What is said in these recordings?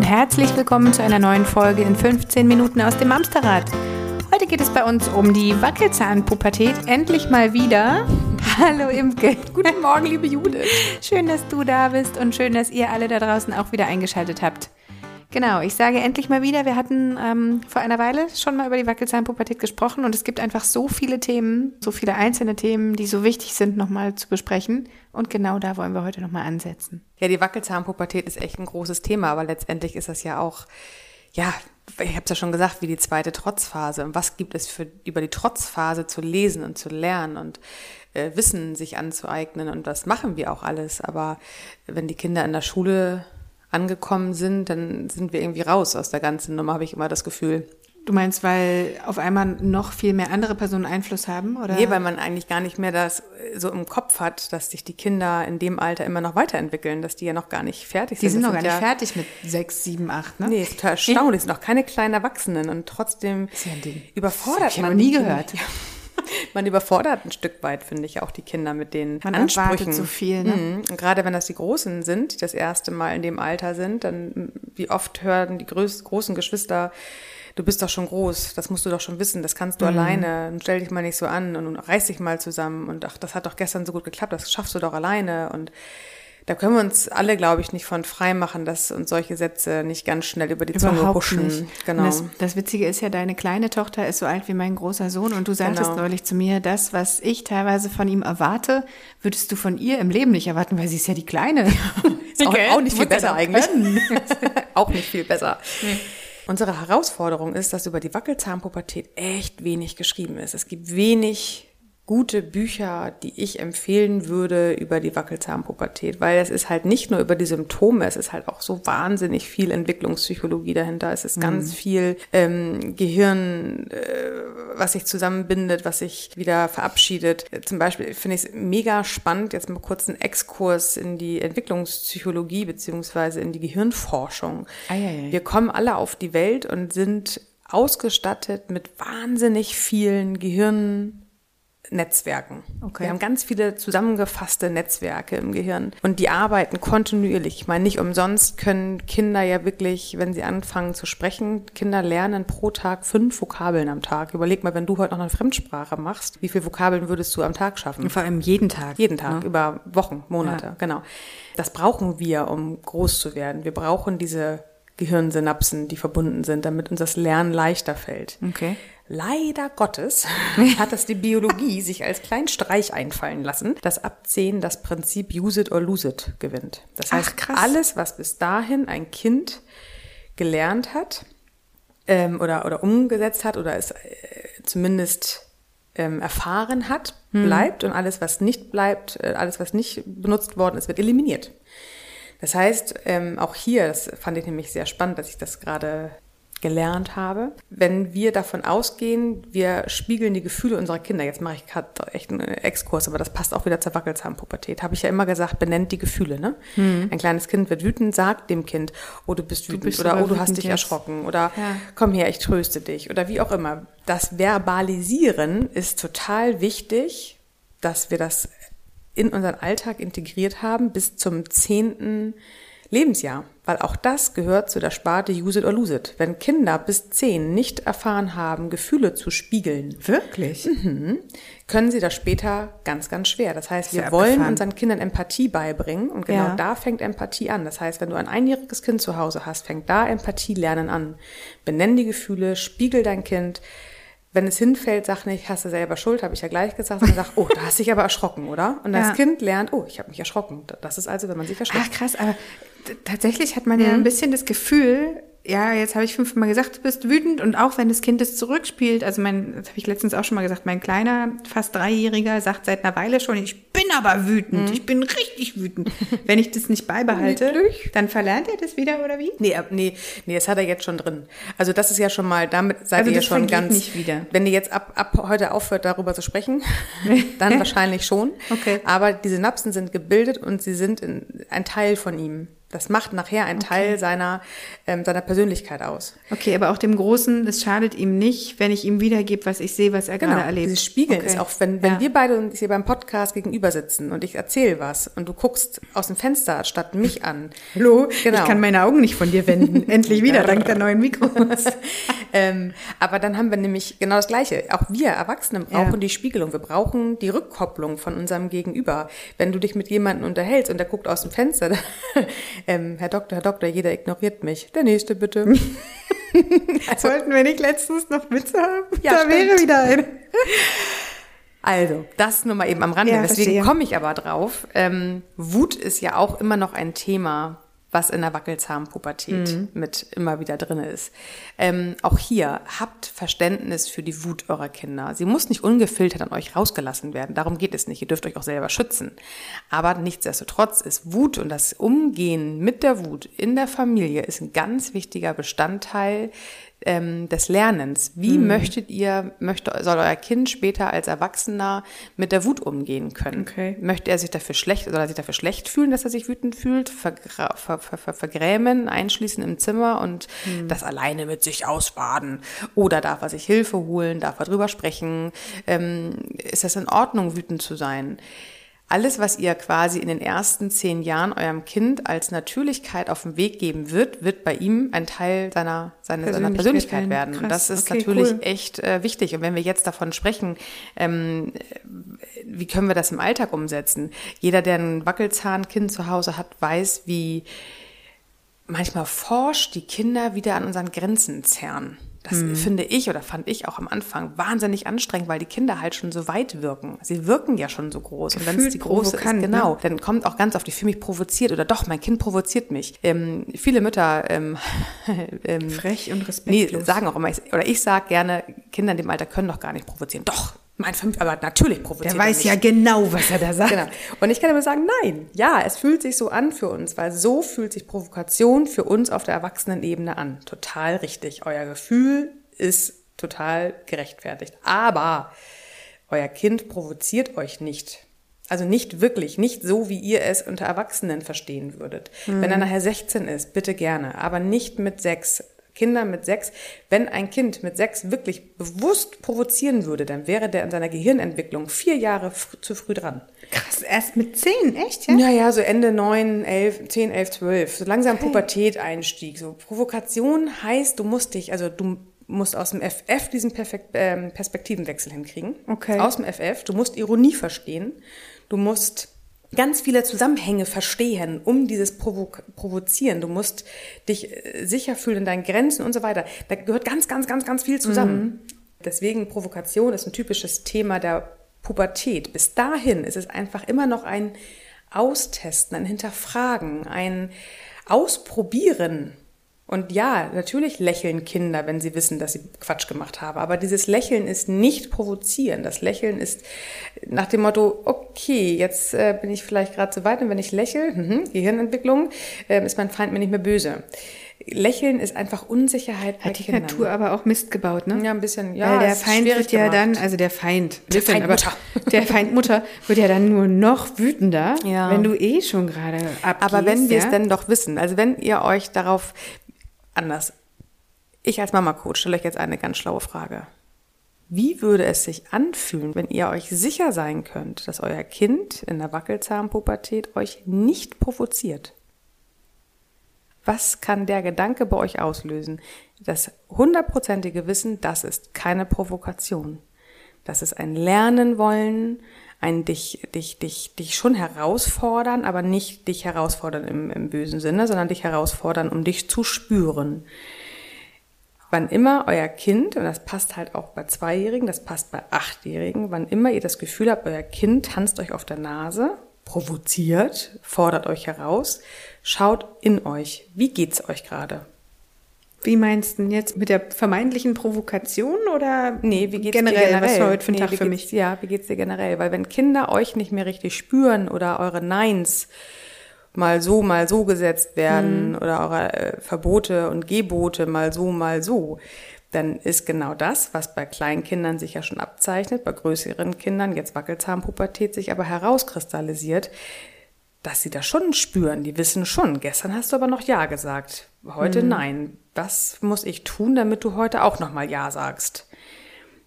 und herzlich willkommen zu einer neuen Folge in 15 Minuten aus dem Amsterrad. Heute geht es bei uns um die Wackelzahnpubertät, endlich mal wieder. Hallo Imke. Guten Morgen, liebe Judith. Schön, dass du da bist und schön, dass ihr alle da draußen auch wieder eingeschaltet habt. Genau, ich sage endlich mal wieder, wir hatten vor einer Weile schon mal über die Wackelzahnpubertät gesprochen und es gibt einfach so viele Themen, so viele einzelne Themen, die so wichtig sind, nochmal zu besprechen und genau da wollen wir heute nochmal ansetzen. Ja, die Wackelzahnpubertät ist echt ein großes Thema, aber letztendlich ist das ja auch, ja, ich habe es ja schon gesagt, wie die zweite Trotzphase und was gibt es über die Trotzphase zu lesen und zu lernen und Wissen sich anzueignen und das machen wir auch alles, aber wenn die Kinder in der Schule angekommen sind, dann sind wir irgendwie raus aus der ganzen Nummer, habe ich immer das Gefühl. Du meinst, weil auf einmal noch viel mehr andere Personen Einfluss haben, oder? Nee, weil man eigentlich gar nicht mehr das so im Kopf hat, dass sich die Kinder in dem Alter immer noch weiterentwickeln, dass die ja noch gar nicht fertig sind. Die sind noch gar nicht fertig mit 6, 7, 8, ne? Nee, total erstaunlich. Sind noch keine kleinen Erwachsenen und trotzdem ist ja ein Ding. Überfordert man. Das hab ich noch nie gehört. Ja. Man überfordert ein Stück weit, finde ich, auch die Kinder mit den Ansprüchen. Man erwartet so viel, ne? Und gerade wenn das die Großen sind, die das erste Mal in dem Alter sind, dann wie oft hören die großen Geschwister, du bist doch schon groß, das musst du doch schon wissen, das kannst du alleine, stell dich mal nicht so an und reiß dich mal zusammen und ach, das hat doch gestern so gut geklappt, das schaffst du doch alleine und da können wir uns alle, glaube ich, nicht von frei machen, dass uns solche Sätze nicht ganz schnell über die Zunge huschen. Genau. Das Witzige ist ja, deine kleine Tochter ist so alt wie mein großer Sohn und du sagtest neulich zu mir, das, was ich teilweise von ihm erwarte, würdest du von ihr im Leben nicht erwarten, weil sie ist ja die Kleine. Ist auch nicht viel besser eigentlich. Auch nicht viel besser. Unsere Herausforderung ist, dass über die Wackelzahnpubertät echt wenig geschrieben ist. Es gibt wenig gute Bücher, die ich empfehlen würde über die Wackelzahnpubertät, weil es ist halt nicht nur über die Symptome, es ist halt auch so wahnsinnig viel Entwicklungspsychologie dahinter, es ist ganz viel Gehirn, was sich zusammenbindet, was sich wieder verabschiedet. Zum Beispiel finde ich es mega spannend, jetzt mal kurz einen Exkurs in die Entwicklungspsychologie beziehungsweise in die Gehirnforschung. Wir kommen alle auf die Welt und sind ausgestattet mit wahnsinnig vielen Gehirnnetzwerken. Okay. Wir haben ganz viele zusammengefasste Netzwerke im Gehirn und die arbeiten kontinuierlich. Ich meine, nicht umsonst können Kinder ja wirklich, wenn sie anfangen zu sprechen, Kinder lernen pro Tag 5 Vokabeln am Tag. Überleg mal, wenn du heute noch eine Fremdsprache machst, wie viele Vokabeln würdest du am Tag schaffen? Und vor allem jeden Tag. Jeden Tag, ja. Über Wochen, Monate, ja. Genau. Das brauchen wir, um groß zu werden. Wir brauchen diese Gehirnsynapsen, die verbunden sind, damit uns das Lernen leichter fällt. Okay. Leider Gottes hat das die Biologie sich als kleinen Streich einfallen lassen, dass ab 10 das Prinzip Use it or lose it gewinnt. Das heißt, alles, was bis dahin ein Kind gelernt hat oder umgesetzt hat oder es zumindest erfahren hat, bleibt und alles, was nicht bleibt, alles, was nicht benutzt worden ist, wird eliminiert. Das heißt, auch hier, das fand ich nämlich sehr spannend, dass ich das gerade gelernt habe. Wenn wir davon ausgehen, wir spiegeln die Gefühle unserer Kinder. Jetzt mache ich gerade echt einen Exkurs, aber das passt auch wieder zur Wackelzahnpubertät. Habe ich ja immer gesagt, benennt die Gefühle, ne? Ein kleines Kind wird wütend, sagt dem Kind, oh, du bist wütend oder oh, du hast dich erschrocken oder komm her, ich tröste dich oder wie auch immer. Das Verbalisieren ist total wichtig, dass wir das in unseren Alltag integriert haben bis zum 10. Lebensjahr, weil auch das gehört zu der Sparte Use it or lose it. Wenn Kinder bis 10 nicht erfahren haben, Gefühle zu spiegeln, wirklich, können sie das später ganz, ganz schwer. Das heißt, wir wollen unseren Kindern Empathie beibringen und genau da fängt Empathie an. Das heißt, wenn du ein 1-jähriges Kind zu Hause hast, fängt da Empathie lernen an. Benenn die Gefühle, spiegel dein Kind. Wenn es hinfällt, sag nicht, hast du selber Schuld, habe ich ja gleich gesagt, sondern sag, oh, du hast dich aber erschrocken, oder? Und das Kind lernt, oh, ich habe mich erschrocken. Das ist also, wenn man sich erschreckt. Ach krass, aber tatsächlich hat man ja ein bisschen das Gefühl, ja, jetzt habe ich 5-mal gesagt, du bist wütend und auch wenn das Kind es zurückspielt, also das habe ich letztens auch schon mal gesagt, mein kleiner, fast 3-Jähriger sagt seit einer Weile schon, ich bin aber wütend, ich bin richtig wütend. Wenn ich das nicht beibehalte, dann verlernt er das wieder, oder wie? Nee, das hat er jetzt schon drin. Also das ist ja schon mal, damit seid ihr ja schon ganz, nicht wieder. Wenn ihr jetzt ab heute aufhört, darüber zu sprechen, dann wahrscheinlich schon. Okay. Aber die Synapsen sind gebildet und sie sind ein Teil von ihm. Das macht nachher einen Teil seiner Persönlichkeit aus. Okay, aber auch dem Großen, das schadet ihm nicht, wenn ich ihm wiedergebe, was ich sehe, was er gerade erlebt. Dieses Spiegeln ist auch, wenn wir beide uns hier beim Podcast gegenüber sitzen und ich erzähle was und du guckst aus dem Fenster statt mich an. Hallo, ich kann meine Augen nicht von dir wenden. Endlich wieder, dank der neuen Mikros. Aber dann haben wir nämlich genau das Gleiche. Auch wir Erwachsene brauchen die Spiegelung. Wir brauchen die Rückkopplung von unserem Gegenüber. Wenn du dich mit jemandem unterhältst und der guckt aus dem Fenster, Herr Doktor, jeder ignoriert mich. Der Nächste, bitte. Also, sollten wir nicht letztens noch Witze haben? Ja, da stimmt. Wäre wieder eine. Also, das nur mal eben am Rande. Ja, deswegen komme ich aber drauf. Wut ist ja auch immer noch ein Thema, was in der Wackelzahnpubertät mit immer wieder drin ist. Auch hier, habt Verständnis für die Wut eurer Kinder. Sie muss nicht ungefiltert an euch rausgelassen werden. Darum geht es nicht. Ihr dürft euch auch selber schützen. Aber nichtsdestotrotz ist Wut und das Umgehen mit der Wut in der Familie ist ein ganz wichtiger Bestandteil des Lernens. Wie soll euer Kind später als Erwachsener mit der Wut umgehen können? Okay. Soll er sich dafür schlecht fühlen, dass er sich wütend fühlt, vergrämen, einschließen im Zimmer und das alleine mit sich ausbaden? Oder darf er sich Hilfe holen? Darf er drüber sprechen? Ist das in Ordnung, wütend zu sein? Alles, was ihr quasi in den ersten 10 Jahren eurem Kind als Natürlichkeit auf den Weg geben wird, wird bei ihm ein Teil seiner Persönlichkeit werden. Krass. Und das ist natürlich echt wichtig. Und wenn wir jetzt davon sprechen, wie können wir das im Alltag umsetzen? Jeder, der ein Wackelzahnkind zu Hause hat, weiß, wie manchmal forscht die Kinder wieder an unseren Grenzen zerren. Das fand ich auch am Anfang wahnsinnig anstrengend, weil die Kinder halt schon so weit wirken. Sie wirken ja schon so groß. Und wenn es die große ist, genau, dann kommt auch ganz oft, ich fühle mich provoziert oder doch, mein Kind provoziert mich. Viele Mütter frech und respektlos. Nee, sagen auch immer, ich sage gerne, Kinder in dem Alter können doch gar nicht provozieren. Doch. Aber natürlich provoziert er mich. Der weiß ja genau, was er da sagt. Genau. Und ich kann aber sagen, nein, ja, es fühlt sich so an für uns, weil so fühlt sich Provokation für uns auf der Erwachsenenebene an. Total richtig. Euer Gefühl ist total gerechtfertigt. Aber euer Kind provoziert euch nicht. Also nicht wirklich, nicht so, wie ihr es unter Erwachsenen verstehen würdet. Wenn er nachher 16 ist, bitte gerne, aber nicht mit 6. Kinder mit 6, wenn ein Kind mit 6 wirklich bewusst provozieren würde, dann wäre der in seiner Gehirnentwicklung 4 Jahre zu früh dran. Krass, erst mit 10, echt? Ja? Naja, so Ende 9, 11, 10, 11, 12, so langsam Pubertät-Einstieg. So Provokation heißt, du musst aus dem FF diesen Perspektivenwechsel hinkriegen. Okay. Aus dem FF, du musst Ironie verstehen, du musst ganz viele Zusammenhänge verstehen, um dieses Provozieren. Du musst dich sicher fühlen in deinen Grenzen und so weiter. Da gehört ganz, ganz, ganz, ganz viel zusammen. Deswegen Provokation ist ein typisches Thema der Pubertät. Bis dahin ist es einfach immer noch ein Austesten, ein Hinterfragen, ein Ausprobieren. Und ja, natürlich lächeln Kinder, wenn sie wissen, dass sie Quatsch gemacht haben. Aber dieses Lächeln ist nicht provozieren. Das Lächeln ist nach dem Motto, okay, jetzt bin ich vielleicht gerade so weit und wenn ich lächle, Gehirnentwicklung, ist mein Feind mir nicht mehr böse. Lächeln ist einfach Unsicherheit bei Kindern. Hat die Natur aber auch Mist gebaut, ne? Ja, ein bisschen, ja. Weil der Feind wird ja dann, also der Feind Mutter wird ja dann nur noch wütender, wenn du eh schon gerade abgehst. Aber wenn wir es denn doch wissen, also wenn ihr euch darauf anders. Ich als Mama-Coach stelle euch jetzt eine ganz schlaue Frage. Wie würde es sich anfühlen, wenn ihr euch sicher sein könnt, dass euer Kind in der Wackelzahnpubertät euch nicht provoziert? Was kann der Gedanke bei euch auslösen? Das 100%ige Wissen, das ist keine Provokation. Das ist ein Lernen wollen, ein dich schon herausfordern, aber nicht dich herausfordern im bösen Sinne, sondern dich herausfordern, um dich zu spüren. Wann immer euer Kind, und das passt halt auch bei 2-Jährigen, das passt bei 8-Jährigen, wann immer ihr das Gefühl habt, euer Kind tanzt euch auf der Nase, provoziert, fordert euch heraus, schaut in euch, wie geht's euch gerade? Wie meinst du denn jetzt? Mit der vermeintlichen Provokation oder nee, wie geht's generell? Was war heute für ein Tag für mich? Ja, wie geht's dir generell? Weil wenn Kinder euch nicht mehr richtig spüren oder eure Neins mal so gesetzt werden oder eure Verbote und Gebote mal so, dann ist genau das, was bei kleinen Kindern sich ja schon abzeichnet, bei größeren Kindern, jetzt Wackelzahnpubertät, sich aber herauskristallisiert, dass sie das schon spüren. Die wissen schon, gestern hast du aber noch Ja gesagt, heute nein. Was muss ich tun, damit du heute auch nochmal Ja sagst?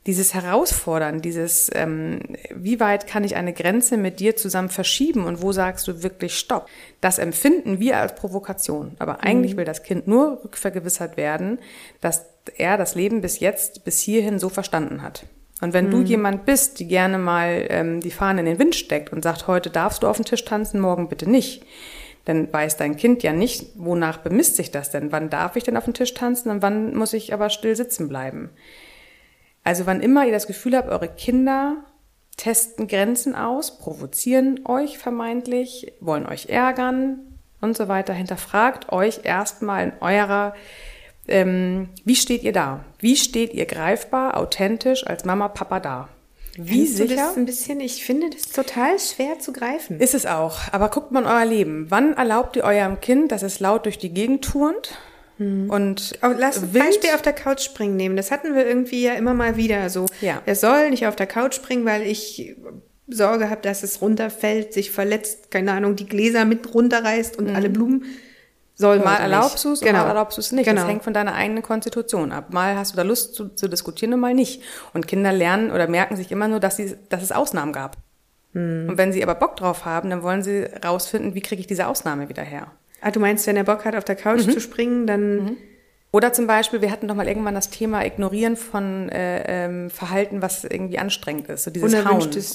Dieses Herausfordern, dieses wie weit kann ich eine Grenze mit dir zusammen verschieben und wo sagst du wirklich Stopp? Das empfinden wir als Provokation. Aber eigentlich will das Kind nur rückvergewissert werden, dass er das Leben bis hierhin so verstanden hat. Und wenn du jemand bist, die gerne mal die Fahne in den Wind steckt und sagt, heute darfst du auf den Tisch tanzen, morgen bitte nicht, dann weiß dein Kind ja nicht, wonach bemisst sich das denn? Wann darf ich denn auf den Tisch tanzen und wann muss ich aber still sitzen bleiben? Also wann immer ihr das Gefühl habt, eure Kinder testen Grenzen aus, provozieren euch vermeintlich, wollen euch ärgern und so weiter, hinterfragt euch erstmal in eurer, wie steht ihr da? Wie steht ihr greifbar, authentisch als Mama, Papa da? Wie sicher? Das ein bisschen, ich finde das total schwer zu greifen. Ist es auch, aber guckt mal in euer Leben. Wann erlaubt ihr eurem Kind, dass es laut durch die Gegend turnt? Und lass ein Beispiel auf der Couch springen nehmen. Das hatten wir irgendwie ja immer mal wieder so. Ja. Er soll nicht auf der Couch springen, weil ich Sorge habe, dass es runterfällt, sich verletzt, keine Ahnung, die Gläser mit runterreißt und alle Blumen. Mal erlaubst du es, mal erlaubst du es nicht. Genau. Das hängt von deiner eigenen Konstitution ab. Mal hast du da Lust zu diskutieren und mal nicht. Und Kinder lernen oder merken sich immer nur, dass es Ausnahmen gab. Und wenn sie aber Bock drauf haben, dann wollen sie rausfinden, wie kriege ich diese Ausnahme wieder her. Ah, du meinst, wenn er Bock hat, auf der Couch zu springen, dann... Oder zum Beispiel, wir hatten doch mal irgendwann das Thema Ignorieren von Verhalten, was irgendwie anstrengend ist. So dieses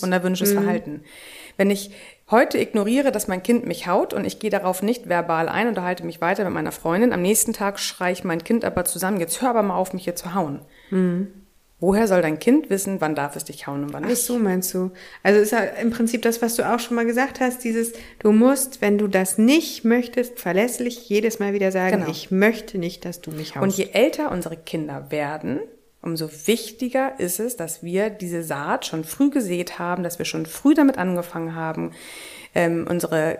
unerwünschtes Verhalten. Wenn ich heute ignoriere, dass mein Kind mich haut und ich gehe darauf nicht verbal ein, unterhalte mich weiter mit meiner Freundin, am nächsten Tag schreie ich mein Kind aber zusammen, jetzt hör aber mal auf, mich hier zu hauen. Woher soll dein Kind wissen, wann darf es dich hauen und wann nicht? Ach so, meinst du? Also ist ja im Prinzip das, was du auch schon mal gesagt hast, dieses, du musst, wenn du das nicht möchtest, verlässlich jedes Mal wieder sagen, ich möchte nicht, dass du mich haust. Und je älter unsere Kinder werden, umso wichtiger ist es, dass wir diese Saat schon früh gesät haben, dass wir schon früh damit angefangen haben, unsere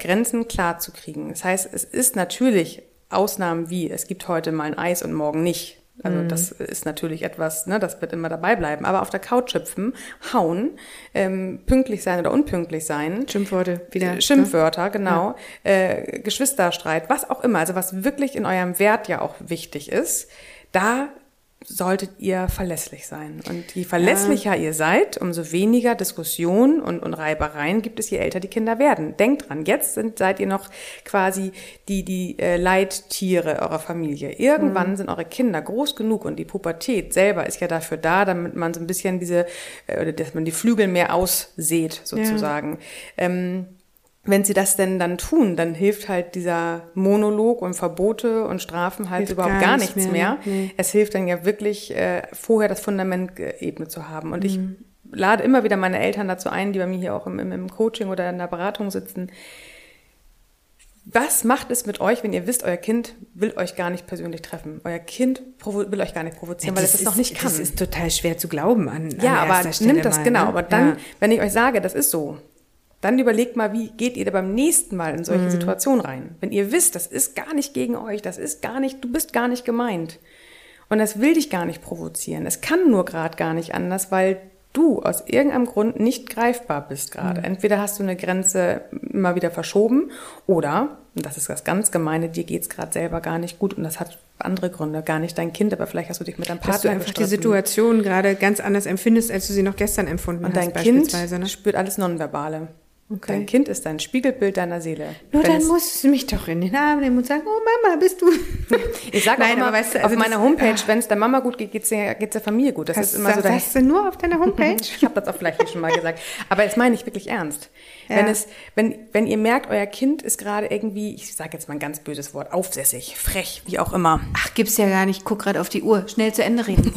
Grenzen klar zu kriegen. Das heißt, es ist natürlich Ausnahmen wie, es gibt heute mal ein Eis und morgen nicht. Also das ist natürlich etwas, ne, das wird immer dabei bleiben. Aber auf der Couch hüpfen, hauen, pünktlich sein oder unpünktlich sein. Schimpfwörter, genau. Ja. Geschwisterstreit, was auch immer. Also was wirklich in eurem Wert ja auch wichtig ist, da solltet ihr verlässlich sein. Und je verlässlicher ihr seid, umso weniger Diskussionen und Reibereien gibt es, je älter die Kinder werden. Denkt dran, jetzt seid ihr noch quasi die Leittiere eurer Familie. Irgendwann sind eure Kinder groß genug und die Pubertät selber ist ja dafür da, damit man so ein bisschen dass man die Flügel mehr aussät, sozusagen. Ja. Wenn sie das denn dann tun, dann hilft halt dieser Monolog und Verbote und Strafen halt hilft überhaupt gar nichts mehr. Nee. Es hilft dann ja wirklich, vorher das Fundament geebnet zu haben. Und ich lade immer wieder meine Eltern dazu ein, die bei mir hier auch im Coaching oder in der Beratung sitzen. Was macht es mit euch, wenn ihr wisst, euer Kind will euch gar nicht persönlich treffen? Euer Kind will euch gar nicht provozieren, weil es das noch nicht kann. Das ist total schwer zu glauben an erster Stelle. Ja, aber nimmt das mal, genau. Ne? Aber dann, wenn ich euch sage, das ist so, dann überlegt mal, wie geht ihr da beim nächsten Mal in solche Situationen rein? Wenn ihr wisst, das ist gar nicht gegen euch, du bist gar nicht gemeint. Und das will dich gar nicht provozieren. Es kann nur gerade gar nicht anders, weil du aus irgendeinem Grund nicht greifbar bist gerade. Entweder hast du eine Grenze immer wieder verschoben oder, und das ist das ganz Gemeine, dir geht's gerade selber gar nicht gut und das hat andere Gründe, gar nicht dein Kind, aber vielleicht hast du dich mit deinem Partner gestritten. Dass du einfach die Situation gerade ganz anders empfindest, als du sie noch gestern empfunden hast. Und dein Kind spürt alles Nonverbale. Okay. Dein Kind ist ein Spiegelbild deiner Seele. Nur dann musst du mich doch in den Arm nehmen und sagen, oh Mama, bist du... Ich sage auch immer, weißt du, auf meiner Homepage, wenn es der Mama gut geht, geht's der Familie gut. Das ist immer so. Das hast du nur auf deiner Homepage? Ich habe das auch vielleicht schon mal gesagt. Aber das meine ich wirklich ernst. Ja. Wenn ihr merkt, euer Kind ist gerade irgendwie, ich sage jetzt mal ein ganz böses Wort, aufsässig, frech, wie auch immer. Ach, gibt's ja gar nicht. Guck gerade auf die Uhr. Schnell zu Ende reden.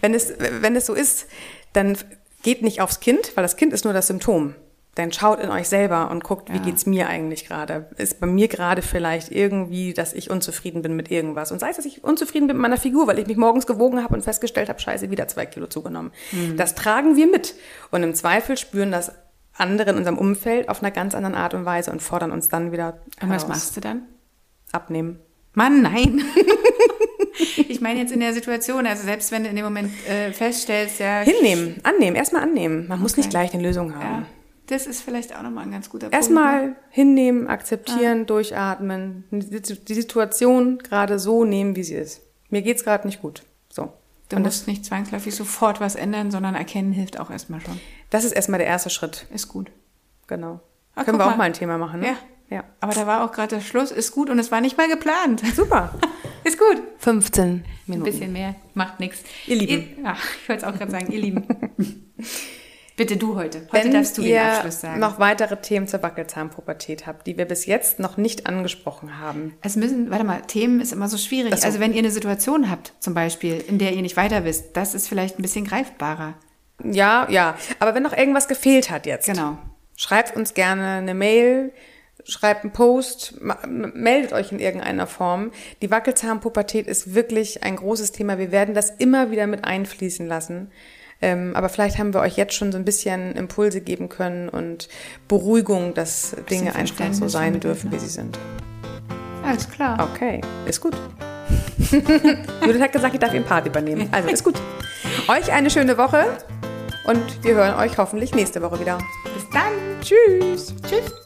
Wenn es so ist, dann geht nicht aufs Kind, weil das Kind ist nur das Symptom. Dann schaut in euch selber und guckt, wie geht's mir eigentlich gerade? Ist bei mir gerade vielleicht irgendwie, dass ich unzufrieden bin mit irgendwas? Und sei es, dass ich unzufrieden bin mit meiner Figur, weil ich mich morgens gewogen habe und festgestellt habe, scheiße, wieder 2 Kilo zugenommen. Das tragen wir mit. Und im Zweifel spüren das andere in unserem Umfeld auf einer ganz anderen Art und Weise und fordern uns dann wieder heraus. Und was machst du dann? Abnehmen. Mann, nein. Ich meine jetzt in der Situation, also selbst wenn du in dem Moment feststellst, ja... Annehmen. Erstmal annehmen. Man muss nicht gleich eine Lösung haben. Das ist vielleicht auch nochmal ein ganz guter Punkt. Erstmal hinnehmen, akzeptieren, durchatmen. Die Situation gerade so nehmen, wie sie ist. Mir geht's gerade nicht gut. So. Du musst nicht zwangsläufig sofort was ändern, sondern erkennen hilft auch erstmal schon. Das ist erstmal der erste Schritt. Ist gut. Genau. Ach, können wir auch mal ein Thema machen, ne? Ja. Aber da war auch gerade der Schluss. Ist gut und es war nicht mal geplant. Super. Ist gut. 15 Minuten. Ein bisschen mehr. Macht nichts. Ihr Lieben. Ich wollte es auch gerade sagen. Ihr Lieben. Bitte du heute. Heute darfst du den Abschluss sagen. Wenn ihr noch weitere Themen zur Wackelzahnpubertät habt, die wir bis jetzt noch nicht angesprochen haben. Themen ist immer so schwierig. Also wenn ihr eine Situation habt, zum Beispiel, in der ihr nicht weiter wisst, das ist vielleicht ein bisschen greifbarer. Ja. Aber wenn noch irgendwas gefehlt hat jetzt. Genau. Schreibt uns gerne eine Mail, schreibt einen Post, meldet euch in irgendeiner Form. Die Wackelzahnpubertät ist wirklich ein großes Thema. Wir werden das immer wieder mit einfließen lassen. Aber vielleicht haben wir euch jetzt schon so ein bisschen Impulse geben können und Beruhigung, dass Dinge einfach so sein dürfen, wie sie sind. Alles klar. Okay, ist gut. Judith hat gesagt, ich darf ihren Part übernehmen. Also ist gut. Euch eine schöne Woche und wir hören euch hoffentlich nächste Woche wieder. Bis dann. Tschüss. Tschüss.